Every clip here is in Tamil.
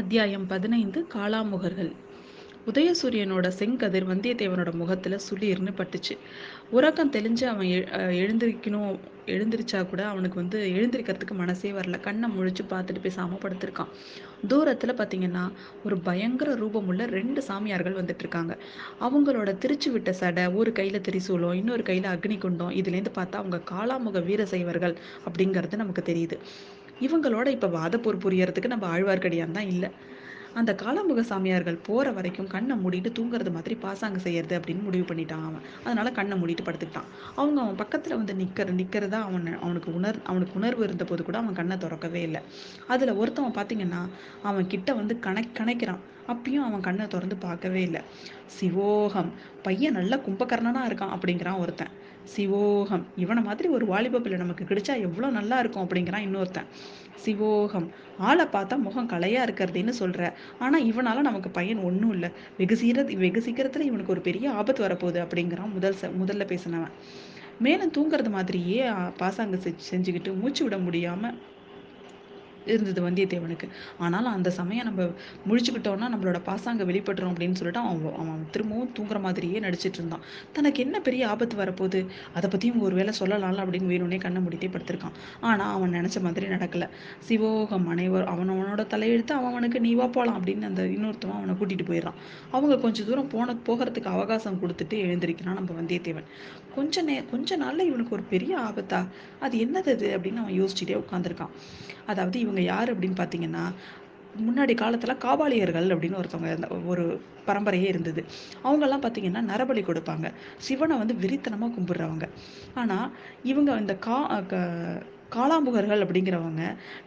அத்தியாயம் 15 காளாமுகர்கள். உதயசூரியனோட செங்கதிர் வந்தியத்தேவனோட முகத்துல சுளீர்னு பட்டுச்சு. உறக்கம் தெளிஞ்சு அவன் எழுந்திரிச்சா கூட அவனுக்கு எழுந்திரிக்கிறதுக்கு மனசே வரல. கண்ணை முழிச்சு பார்த்துட்டு போய் சாமப்படுத்திருக்கான். தூரத்துல பாத்தீங்கன்னா ஒரு பயங்கர ரூபமுள்ள 2 சாமியார்கள் வந்துட்டு இருக்காங்க. அவங்களோட திருச்சு விட்ட சடை, ஒரு கையில திரிசூலம், இன்னொரு கையில அக்னி குண்டம். இதுல இருந்து பார்த்தா அவங்க காளாமுக வீர சைவர்கள் அப்படிங்கிறது நமக்கு தெரியுது. இவங்களோட இப்ப வாதப்போர் புரியறதுக்கு நம்ம ஆழ்வார்க்கடியான் தான் இல்லை. அந்த காளாமுக சாமியார்கள் போற வரைக்கும் கண்ணை மூடிட்டு தூங்குறது மாதிரி பாசாங்க செய்யறது அப்படின்னு முடிவு பண்ணிட்டான் அவன். அதனால கண்ணை மூடிட்டு படுத்துக்கிட்டான். அவன் பக்கத்துல நிக்கிறதா அவனுக்கு உணர்வு இருந்த போது கூட அவன் கண்ணை திறக்கவே இல்லை. அதுல ஒருத்தவன் பாத்தீங்கன்னா அவன் கிட்ட கணக்கிறான். அப்பயும் அவன் கண்ணை திறந்து பார்க்கவே இல்லை. சிவோகம் பையன் நல்லா கும்பகர்ணனா இருக்கான் அப்படிங்கிறான் ஒருத்தன். சிவோகம் இவனை மாதிரி ஒரு வாலிப பிள்ளை நமக்கு கிடைச்சா எவ்வளவு நல்லா இருக்கும் அப்படிங்கிறான் இன்னொருத்தன். சிவோகம் ஆளை பார்த்தா முகம் கலையா இருக்கிறதுன்னு சொல்ற, ஆனா இவனால நமக்கு பயன் ஒன்றும் இல்லை, வெகு சீக்கிரத்துல இவனுக்கு ஒரு பெரிய ஆபத்து வரப்போகுது அப்படிங்கிறான் முதல்ல பேசினவன். மேலும் தூங்குறது மாதிரியே பாசாங்க செஞ்சுக்கிட்டு மூச்சு விட முடியாம இருந்தது வந்தியத்தேவனுக்கு. ஆனாலும் அந்த சமயம் நம்ம முழிச்சுக்கிட்டோம்னா நம்மளோட பாசாங்க வெளிப்பட்டுரும் அப்படின்னு சொல்லிட்டு அவன் திரும்பவும் தூங்குற மாதிரியே நடிச்சிட்டு இருந்தான். தனக்கு என்ன பெரிய ஆபத்து வரப்போகுது, அதை பத்தியும் ஒரு வேளை சொல்லலாம்ல அப்படின்னு வேணும்னே கண்ணை மூடிட்டே படுத்திருக்கான். ஆனா அவன் நினைச்ச மாதிரி நடக்கல. சிவோகம் அவனோட தலையெழுத்து அவனுக்கு நீ வா போலாம் அப்படின்னு அந்த இன்னொருத்தவன் அவனை கூட்டிட்டு போயிடறான். அவங்க கொஞ்ச தூரம் போகிறதுக்கு அவகாசம் கொடுத்துட்டு எழுந்திருக்கிறான் நம்ம வந்தியத்தேவன். கொஞ்ச நாள்ல இவனுக்கு ஒரு பெரிய ஆபத்தா, அது என்னது அப்படின்னு அவன் யோசிச்சுட்டே உட்காந்துருக்கான். அதாவது இவங்க யார் அப்படின்னு பார்த்தீங்கன்னா, முன்னாடி காலத்துல காபாலியர்கள் அப்படின்னு ஒரு பரம்பரையே இருந்தது. அவங்க எல்லாம் பார்த்தீங்கன்னா நரபலி கொடுப்பாங்க, சிவனை வெறித்தனமா கும்பிடுறவங்க. ஆனா இவங்க இந்த காளாம்புகர்கள் அப்படிங்கிறவங்க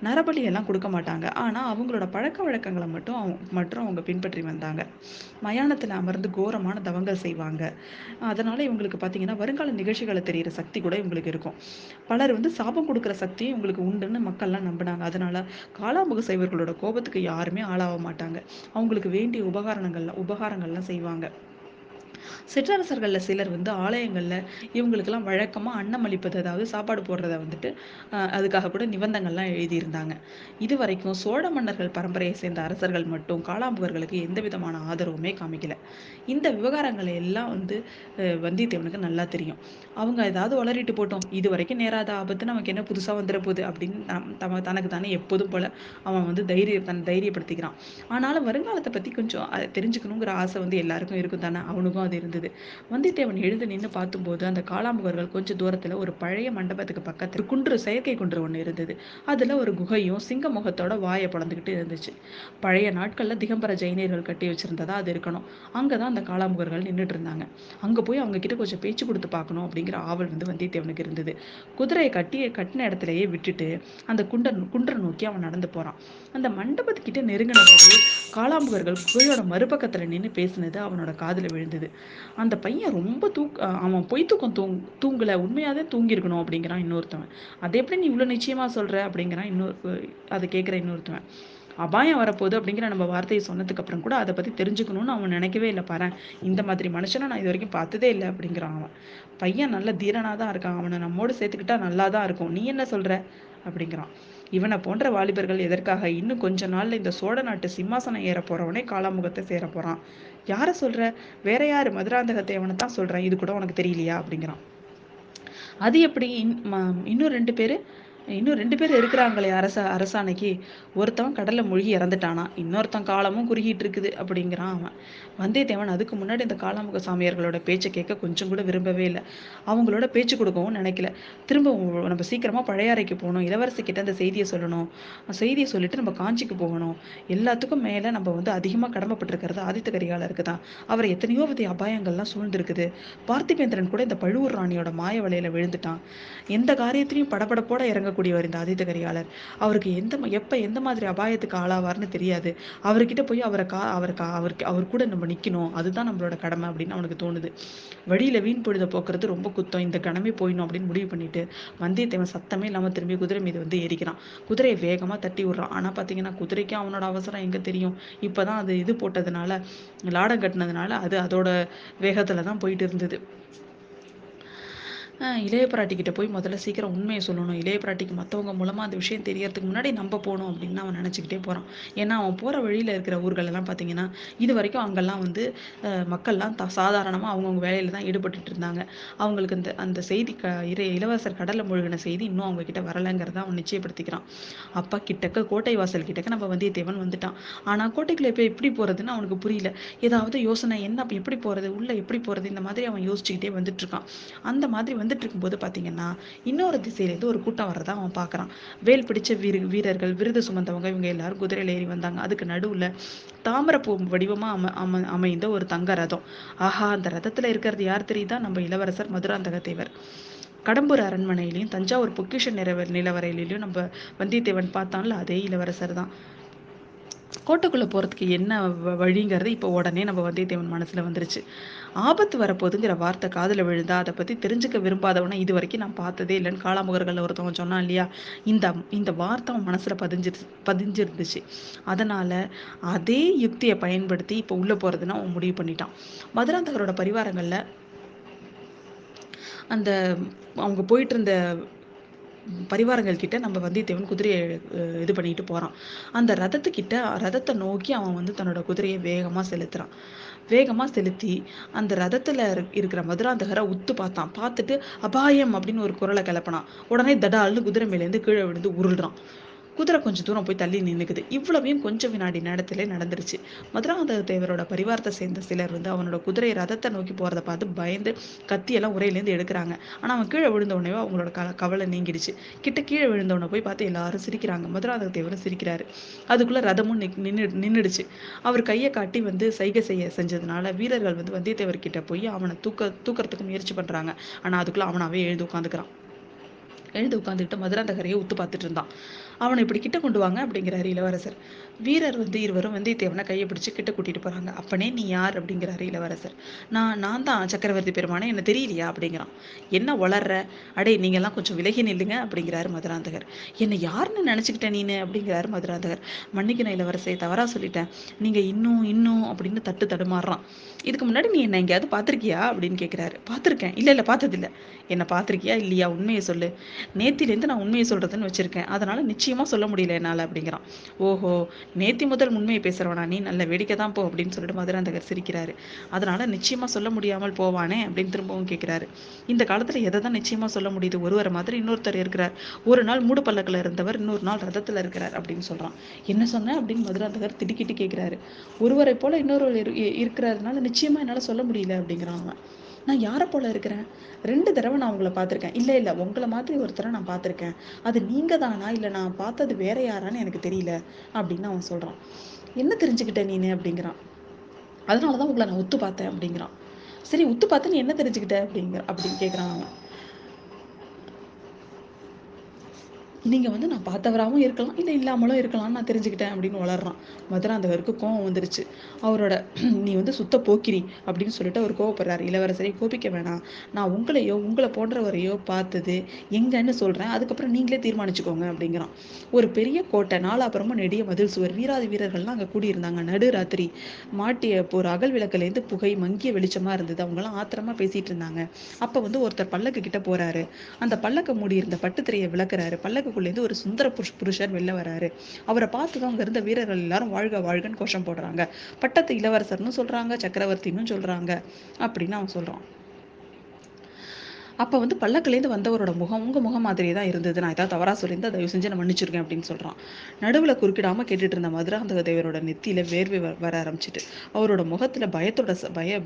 நரபலி எல்லாம் கொடுக்க மாட்டாங்க. ஆனா அவங்களோட பழக்க வழக்கங்களை மட்டும் அவங்க பின்பற்றி வந்தாங்க. மயானத்துல அமர்ந்து கோரமான தவங்கள் செய்வாங்க. அதனால இவங்களுக்கு பாத்தீங்கன்னா வருங்கால நிகழ்ச்சிகளை தெரிகிற சக்தி கூட இவங்களுக்கு இருக்கும். பலர் சாபம் கொடுக்குற சக்தியும் இவங்களுக்கு உண்டுன்னு மக்கள் எல்லாம் நம்பினாங்க. அதனால காளாம்புக சைவர்களோட கோபத்துக்கு யாருமே ஆளாக மாட்டாங்க. அவங்களுக்கு வேண்டிய உபகாரங்கள்லாம் செய்வாங்க. சிற்றரசர்கள்ல சிலர் ஆலயங்கள்ல இவங்களுக்கெல்லாம் வழக்கமா அன்னமளிப்பது, அதாவது சாப்பாடு போடுறத அதுக்காக கூட நிபந்தனைகள்லாம் எழுதியிருந்தாங்க. இது வரைக்கும் சோழ மன்னர்கள் பரம்பரையை சேர்ந்த அரசர்கள் மட்டும் காளாம்புகர்களுக்கு எந்த விதமான ஆதரவுமே காமிக்கல. இந்த விவகாரங்களை எல்லாம் வந்தியத்தேவனுக்கு நல்லா தெரியும். அவங்க ஏதாவது வளரிட்டு போட்டோம், இது வரைக்கும் நேராத ஆபத்து நமக்கு என்ன புதுசா வந்துட போகுது அப்படின்னு தனக்கு தானே எப்போதும் போல அவன் தைரியப்படுத்திக்கிறான். ஆனாலும் வருங்காலத்தை பத்தி கொஞ்சம் தெரிஞ்சுக்கணுங்கிற ஆசை எல்லாருக்கும் இருக்கும் தானே. அவனுக்கும் இருந்தது. வந்தியத்தேவன் எழுந்து நின்று பார்த்தும்போது அந்த காளாமுகர்கள் கொஞ்சம் தூரத்துல ஒரு பழைய மண்டபத்துக்கு பக்கத்துல செயற்கை குன்று ஒண்ணு இருந்தது. அதுல ஒரு குகையும் சிங்க முகத்தோட வாயை பிளந்துகிட்டு இருந்துச்சு. பழைய நாட்கள்ல திகம்பர ஜெயினியர்கள் கட்டி வச்சிருந்ததா அது இருக்கணும். அங்கதான் அந்த காளாமுகர்கள் நின்றுட்டு இருந்தாங்க. அங்க போய் அவங்க கிட்ட கொஞ்சம் பேச்சு கொடுத்து பார்க்கணும் அப்படிங்கிற ஆவல் வந்தியத்தேவனுக்கு இருந்தது. குதிரையை கட்டின இடத்துலயே விட்டுட்டு அந்த குன்றை நோக்கி அவன் நடந்து போறான். அந்த மண்டபத்துக்கிட்ட நெருங்கின போது காளாமுகர்கள் குகையோட மறுபக்கத்துல நின்று பேசினது அவனோட காதுல விழுந்தது. அந்த பையன் ரொம்ப அவன் பொய் தூக்கம் தூங்கல, உண்மையாவே தூங்கிருக்கணும் அப்படிங்கிறான் இன்னொருத்தவன். அதை எப்படி நீ இவ்வளவு நிச்சயமா சொல்ற அப்படிங்கிறான் அதை கேட்கிற இன்னொருத்தவன். அபாயம் வரப்போகுது அப்படிங்கிற நம்ம வார்த்தையை சொன்னதுக்கு அப்புறம் கூட அதை பத்தி தெரிஞ்சுக்கணும்னு அவன் நினைக்கவே இல்லை. பாரேன், இந்த மாதிரி மனுஷனை நான் இது வரைக்கும் பார்த்ததே இல்லை அப்படிங்கிறான் அவன். பையன் நல்ல தீரனாதான் இருக்கான், அவனை நம்மோடு சேர்த்துக்கிட்டா நல்லாதான் இருக்கும், நீ என்ன சொல்ற அப்படிங்கிறான். இவனை போன்ற வாலிபர்கள் எதற்காக, இன்னும் கொஞ்ச நாள்ல இந்த சோழ நாட்டு சிம்மாசனம் ஏற போறவனே காளாமுகத்தை சேர போறான். யார சொல்ற, வேற யாரு, மதுராந்தகத்தேவனை தான் சொல்றேன், இது கூட உனக்கு தெரியலையா அப்படிங்கிறான். அது எப்படி, இன்னும் ரெண்டு பேர் இருக்கிறாங்களே அரசாணைக்கு, ஒருத்தவன் கடல்ல மூழ்கி இறந்துட்டானா, இன்னொருத்தன் காலமும் குறுகிட்டு இருக்குது அப்படிங்கிறான் அவன். வந்தியத்தேவன் அதுக்கு முன்னாடி இந்த காளாமுக சாமியார்களோட பேச்சை கேட்க கொஞ்சம் கூட விரும்பவே இல்லை. அவங்களோட பேச்சு கொடுக்கவும் நினைக்கல. திரும்ப நம்ம சீக்கிரமா பழையாறைக்கு போகணும், இளவரசி கிட்ட அந்த செய்தியை சொல்லணும், செய்தியை சொல்லிட்டு நம்ம காஞ்சிக்கு போகணும். எல்லாத்துக்கும் மேல நம்ம அதிகமா கடமைப்பட்டிருக்கிறது ஆதித்த கரிகாலருக்கு தான். அவர் எத்தனையோ வித அபாயங்கள்லாம் சூழ்ந்திருக்குது. பார்த்திபேந்திரன் கூட இந்த பழுவூர் ராணியோட மாய வலையில விழுந்துட்டான். எந்த காரியத்திலையும் படபடப்போட இறங்க கூடியவர் இந்த ஆதித்த கரிகாலர். அவருக்கு எந்த மாதிரி அபாயத்துக்கு ஆளாவார்னு தெரியாது. அவர்கிட்ட போய் அவர் கூட நம்ம நிக்கணும், அதுதான் நம்மளோட கடமை அப்படின்னு அவனுக்கு தோணுது. வழியில வீண் பொழுத போக்குறது ரொம்ப குத்தம், இந்த கடமை போயிடணும் அப்படின்னு முடிவு பண்ணிட்டு வந்தியத்தேவன் சத்தமே இல்லாம திரும்பி குதிரை மீது ஏறிக்கிறான். குதிரையை வேகமா தட்டி விடுறான். ஆனா பாத்தீங்கன்னா குதிரைக்கு அவனோட அவசரம் எங்க தெரியும். இப்பதான் அது போட்டதுனால, லாடம் கட்டினதுனால அது அதோட வேகத்துலதான் போயிட்டு இருந்தது. இளைய பிராட்டிக்கிட்ட போய் முதல்ல சீக்கிரம் உண்மையை சொல்லணும், இளைய பிராட்டிக்கு மற்றவங்க மூலமாக அந்த விஷயம் தெரியறதுக்கு முன்னாடி நம்ம போகணும் அப்படின்னு அவன் நினச்சிக்கிட்டே போகிறான். ஏன்னா அவன் போகிற வழியில் இருக்கிற ஊர்களெல்லாம் பார்த்திங்கன்னா இது வரைக்கும் அங்கெல்லாம் வந்து மக்கள்லாம் சாதாரணமாக அவங்கவுங்க வேலையில் தான் ஈடுபட்டுட்டு இருந்தாங்க. அவங்களுக்கு அந்த செய்தி இளவரசர் கடலில் மூழ்கின செய்தி இன்னும் அவங்கக்கிட்ட வரலைங்கிறத அவன் நிச்சயப்படுத்திக்கிறான். அப்பா கிட்டக்க கோட்டை வாசல் கிட்டக்க நம்ம வந்தியத்தேவன் வந்துட்டான். ஆனால் கோட்டைக்குள்ளே போய் எப்படி போகிறதுன்னு அவனுக்கு புரியல. ஏதாவது யோசனை என்ன எப்படி போகிறது உள்ளே எப்படி போகிறது இந்த மாதிரி அவன் யோசிச்சுக்கிட்டே வந்துட்டுருக்கான். அந்த மாதிரி வந்துட்டு இருக்கும்போது பார்த்தீங்கன்னா இன்னொரு திசையிலேருந்து ஒரு கூட்டம் வரதை அவன் பார்க்குறான். வேல் பிடிச்ச வீரர்கள் விருது சுமந்தவங்க இவங்க எல்லாரும் குதிரையில் ஏறி வந்தாங்க. அதுக்கு நடுவில் தாமரப்பூ வடிவமாக அமைந்த ஒரு தங்க ரதம். ஆஹா, அந்த ரதத்தில் இருக்கிறது யார் தெரியுதா? நம்ம இளவரசர் மதுராந்தகத்தேவர். கடம்பூர் அரண்மனையிலையும் தஞ்சாவூர் பொக்கிஷ நிலவரையிலையும் நம்ம வந்தியத்தேவன் பார்த்தான்ல அதே இளவரசர் தான். கோட்டைக்குள்ளே போகிறதுக்கு என்ன வழிங்கிறது இப்போ உடனே நம்ம வந்தியத்தேவன் மனசில் வந்துருச்சு. ஆபத்து வரப்போகுதுங்கிற வார்த்தை காதில் விழுந்தா அதை பற்றி தெரிஞ்சுக்க விரும்பாதவனை இது வரைக்கும் நான் பார்த்ததே இல்லைன்னு காலாமுகர்களில் ஒருத்தவன் சொன்னான் இல்லையா, இந்த வார்த்தை அவன் மனசில் பதிஞ்சிருந்துச்சு. அதனால் அதே யுக்தியை பயன்படுத்தி இப்போ உள்ளே போகிறதுனா அவன் முடிவு பண்ணிட்டான். மதுராந்தகரோட பரிவாரங்களில் அந்த அவங்க போயிட்டு இருந்த பரிவாரங்கள் கிட்ட நம்ம வந்தியத்தேவன் குதிரையை இது பண்ணிட்டு போறான். அந்த ரதத்துக்கிட்ட ரதத்தை நோக்கி அவன் வந்து தன்னோட குதிரையை வேகமாக செலுத்தி அந்த ரதத்தில் இருக்கிற மதுராந்தகரை உத்து பார்த்தான். பார்த்துட்டு அபாயம் அப்படின்னு ஒரு குரலை கிளப்பினான். உடனே தடால்னு குதிரை மேலேருந்து கீழே விழுந்து உருள்றான். குதிரை கொஞ்சம் தூரம் போய் தள்ளி நின்றுக்குது. இவ்வளவையும் கொஞ்சம் வினாடி நேரத்திலே நடந்துருச்சு. மதுராந்தகத்தேவரோட பரிவாரத்தை சேர்ந்த சிலர் வந்து அவனோட குதிரை ரதத்தை நோக்கி போகிறத பார்த்து பயந்து கத்தியெல்லாம் உரையிலேருந்து எடுக்கிறாங்க. ஆனால் அவன் கீழே விழுந்தவனே அவங்களோட கவலை நீங்கிடுச்சு. கீழே விழுந்தவனை போய் பார்த்து எல்லாரும் சிரிக்கிறாங்க. மதுராந்தகத்தேவரும் சிரிக்கிறாரு. அதுக்குள்ளே ரதமும் நின்றுடுச்சு. அவர் கையை காட்டி வந்து சைகை செஞ்சதுனால வீரர்கள் வந்து வந்தியத்தேவர்கிட்ட போய் அவனை தூக்கிறதுக்கு முயற்சி பண்ணுறாங்க. ஆனால் அதுக்குள்ளே அவனாவே எழுந்து உட்காந்துக்கிட்டு மதுராந்தகரையை உத்து பார்த்துட்டு இருந்தான். அவனை இப்படி கிட்ட கொண்டு வாங்க அப்படிங்கிறாரு இளவரசர். வீரர் வந்து இருவரும் வந்தியத்தேவனை கையை பிடிச்சி கிட்ட கூட்டிட்டு போறாங்க. அப்பனே, நீ யார் அப்படிங்கிறாரு இளவரசர். நான் தான் சக்கரவர்த்தி பெருமானே, என்ன தெரியலையா அப்படிங்கிறான். என்ன வளர்ற அடே, நீங்கெல்லாம் கொஞ்சம் விலகி நில்லுங்க அப்படிங்கிறாரு மதுராந்தகர். என்னை யாருன்னு நினைச்சுக்கிட்ட நீனு அப்படிங்கிறாரு மதுராந்தகர். மன்னிக்கணும் இளவரசரை, தவறா சொல்லிட்டேன், நீங்க இன்னும் அப்படின்னு தடுமாறுறான். இதுக்கு முன்னாடி நீ என்ன எங்கேயாவது பார்த்துருக்கியா அப்படின்னு கேட்கிறாரு. பார்த்துருக்கேன், இல்லை பார்த்ததில்லை, என்ன பார்த்துருக்கியா இல்லையா, உண்மையை சொல்லு. நேத்திலேருந்து நான் உண்மையை சொல்றதுன்னு வச்சிருக்கேன், அதனால நிச்சயமா சொல்ல முடியல என்னால் அப்படிங்கிறான். ஓஹோ, நேத்தி முதல் உண்மையை பேசுறவனா நீ, நல்ல வேடிக்கை தான் போ அப்படின்னு சொல்லிட்டு மதுராந்தகர் சிரிக்கிறாரு. அதனால நிச்சயமா சொல்ல முடியாமல் போவானே அப்படின்னு திரும்பவும் கேட்கிறாரு. இந்த காலத்துல எதை தான் நிச்சயமா சொல்ல முடியுது? ஒருவரை மாதிரி இன்னொருத்தர் இருக்கிறார். ஒரு நாள் மூடு பல்லக்கில் இருந்தவர், இன்னொரு நாள் ரதத்துல இருக்கிறார் அப்படின்னு சொல்றான். என்ன சொன்ன அப்படின்னு மதுராந்தகர் திடுக்கிட்டு கேட்கிறாரு. ஒருவரை போல இன்னொரு இருக்கிறதுனால நிச்சயமா என்னால சொல்ல முடியல அப்படிங்கிறாங்க. நான் யாரை போல இருக்கிறேன்? 2 தடவை நான் உங்களை பார்த்துருக்கேன். இல்லை உங்களை மாதிரி ஒருத்தரை நான் பார்த்துருக்கேன், அது நீங்கள் தானா இல்லை நான் பார்த்தது வேற யாரான்னு எனக்கு தெரியல அப்படின்னு அவன் சொல்கிறான். என்ன தெரிஞ்சுக்கிட்ட நீனு அப்படிங்கிறான். அதனால தான் உங்களை நான் உத்து பார்த்தேன் அப்படிங்கிறான். சரி, உத்து பார்த்து நீ என்ன தெரிஞ்சுக்கிட்ட அப்படின்னு கேட்குறான் அவன். நீங்கள் வந்து நான் பார்த்தவராகவும் இருக்கலாம், இல்லை இல்லாமலும் இருக்கலாம்னு நான் தெரிஞ்சுக்கிட்டேன் அப்படின்னு வளர்றான். மதுராந்தகருக்கு கோவம் வந்துருச்சு. அவரோட நீ வந்து சுத்த போக்கிரி அப்படின்னு சொல்லிட்டு அவர் கோவப்படுறாரு. இளவரசரை கோபிக்க வேணாம், நான் உங்களை போன்றவரையோ பார்த்தது எங்கன்னு சொல்கிறேன், அதுக்கப்புறம் நீங்களே தீர்மானிச்சுக்கோங்க அப்படிங்கிறான். ஒரு பெரிய கோட்டை, நாலாபுரமும் நெடிய மதில் சுவர், வீராதி வீரர்கள்லாம் அங்கே கூடியிருந்தாங்க. நடு ராத்திரி மாட்டிய ஒரு அகல் விளக்குலேருந்து புகை மங்கிய வெளிச்சமாக இருந்தது. அவங்களாம் ஆத்திரமாக பேசிகிட்டு இருந்தாங்க. அப்போ வந்து ஒருத்தர் பல்லக்கு கிட்டே போகிறாரு. அந்த பல்லக்கை மூடி இருந்த பட்டுத்திரையை விளக்குறாரு. பல்லக்கு ஒரு சுந்தர புருஷர் வெளில வராரு. அவரை பார்த்துதான் அங்க இருந்த வீரர்கள் எல்லாரும் வாழ்க வாழ்கன்னு கோஷம் போடுறாங்க. பட்டத்து இளவரசர்னு சொல்றாங்க, சக்கரவர்த்தின்னு சொல்றாங்க அப்படின்னு அவன் சொல்றான். அப்போ வந்து பல்லக்கிலேருந்து வந்தவரோட முகம் உங்கள் முகம் மாதிரியே தான் இருந்தது, நான் ஏதாவது தவறாக சொல்லியிருந்தா தயவு செஞ்சு நான் மன்னிச்சிருக்கேன் அப்படின்னு சொல்கிறான். நடுவில் குறுக்கிடாமல் கேட்டுட்டு இருந்த மதுராந்தகத்தேவரோட நெத்தியில் வேர்வை வர ஆரம்பிச்சிட்டு அவரோட முகத்தில்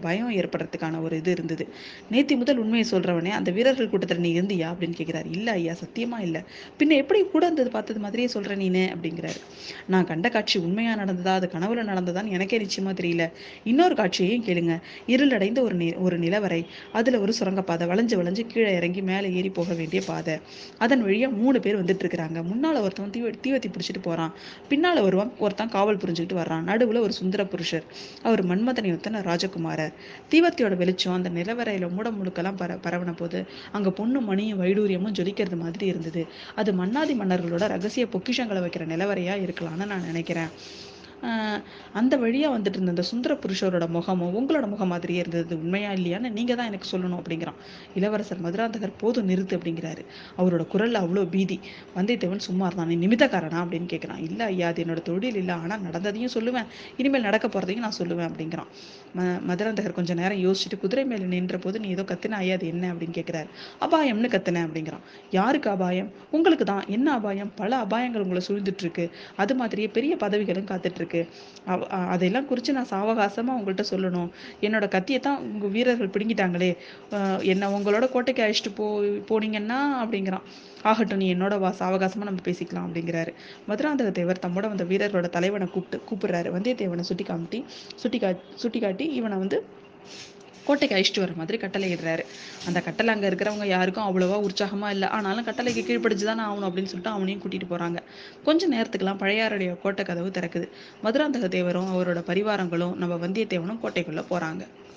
பயம் ஏற்படுறதுக்கான ஒரு இது இருந்தது. நேத்தி முதல் உண்மையை சொல்கிறவனே, அந்த வீரர்கள் கூட்டத்தில் நீ இருந்தியா அப்படின்னு கேட்குறாரு. இல்லை ஐயா, சத்தியமாக இல்லை. பின்ன எப்படி கூட இருந்தது பார்த்தது மாதிரியே சொல்கிற நீனே அப்படிங்கிறாரு. நான் கண்ட காட்சி உண்மையாக நடந்ததா அது கனவுல நடந்ததான்னு எனக்கே நிச்சயமாக தெரியல. இன்னொரு காட்சியையும் கேளுங்க. இருளடைந்த ஒரு நிலவரை, அதில் ஒரு சுரங்கப்பாதை வளைஞ்சு கீழே இறங்கி மேலே ஏறி போக வேண்டிய பாதை. அதன் வழியா 3 பேர் வந்துட்டு இருக்கிறாங்க. முன்னால ஒருத்தன் தீவத்தி பிடிச்சிட்டு போறான், பின்னால ஒருத்தன் காவல் புரிஞ்சுக்கிட்டு வர்றான். நடுவுல ஒரு சுந்தர புருஷர், அவர் மன்மதனை ஒருத்தன் ராஜகுமாரர். தீவத்தியோட வெளிச்சம் அந்த நிலவரையில மூட முழுக்கெல்லாம் பரவன போது அங்க பொண்ணு மணியும் வைடூரியமும் ஜொலிக்கிறது மாதிரி இருந்தது. அது மன்னாதி மன்னர்களோட ரகசிய பொக்கிஷங்களை வைக்கிற நிலவரையா இருக்கலாம்னு நான் நினைக்கிறேன். அந்த வழியாக வந்துட்டு இருந்த அந்த சுந்தர புருஷரோட முகமும் உங்களோட முகம் மாதிரியே இருந்தது, உண்மையா இல்லையான்னு நீங்கள் தான் எனக்கு சொல்லணும் அப்படிங்கிறான். இளவரசர் மதுராந்தகர் போதும் நிறுத்து அப்படிங்கிறாரு. அவரோட குரலில் அவ்வளோ பீதி. வந்தியத்தேவன் சும்மா இருந்தான். நீ நிமித்தக்காரனா அப்படின்னு கேட்குறான். இல்லை ஐயா, அது என்னோட தொழில் இல்லை, ஆனால் நடந்ததையும் சொல்லுவேன், இனிமேல் நடக்க போகிறதையும் நான் சொல்லுவேன் அப்படிங்கிறான். மதுராந்தகர் கொஞ்சம் நேரம் யோசிச்சுட்டு குதிரை மேலே நின்ற போது நீ ஏதோ கத்தின ஐயா, அது என்ன அப்படின்னு கேட்குறாரு. அபாயம்னு கத்தினேன் அப்படிங்கிறான். யாருக்கு அபாயம்? உங்களுக்கு தான். என்ன அபாயம்? பல அபாயங்கள் உங்களை சூழ்ந்துட்டு இருக்கு, அது மாதிரியே பெரிய பதவிகளும் காத்துட்டு இருக்கு. அதெல்லாம் குறித்து நான் சாவகாசமாக உங்கள்கிட்ட சொல்லணும். என்னோட கத்தியை தான் உங்கள் வீரர்கள் பிடுங்கிட்டாங்களே, என்ன உங்களோட கோட்டைக்கு அழைச்சிட்டு போனீங்கன்னா அப்படிங்கிறான். ஆகட்டும், நீ என்னோட வா, சாவகாசமாக நம்ம பேசிக்கலாம் அப்படிங்கிறாரு. மதுராந்தகத்தேவர் தம்மோட வந்த வீரர்களோட தலைவனை கூப்பிடுறாரு. வந்தியத்தேவனை சுட்டி காட்டி இவனை வந்து கோட்டைக்கு அழிச்சிட்டு வர மாதிரி கட்டளை இடுறாரு. அந்த கட்டளை அங்கே இருக்கிறவங்க யாருக்கும் அவ்வளோவா உற்சாகமாக இல்லை, ஆனாலும் கட்டளைக்கு கீழ்ப்படிச்சு தானே ஆகணும் அப்படின்னு சொல்லிட்டு அவனையும் கூட்டிகிட்டு போகிறாங்க. கொஞ்சம் நேரத்துக்கெல்லாம் பழையாருடைய கோட்டை கதவு திறக்குது. மதுராந்தகத்தேவரும் அவரோட பரிவாரங்களும் நம்ம வந்தியத்தேவனும் கோட்டைக்குள்ளே போகிறாங்க.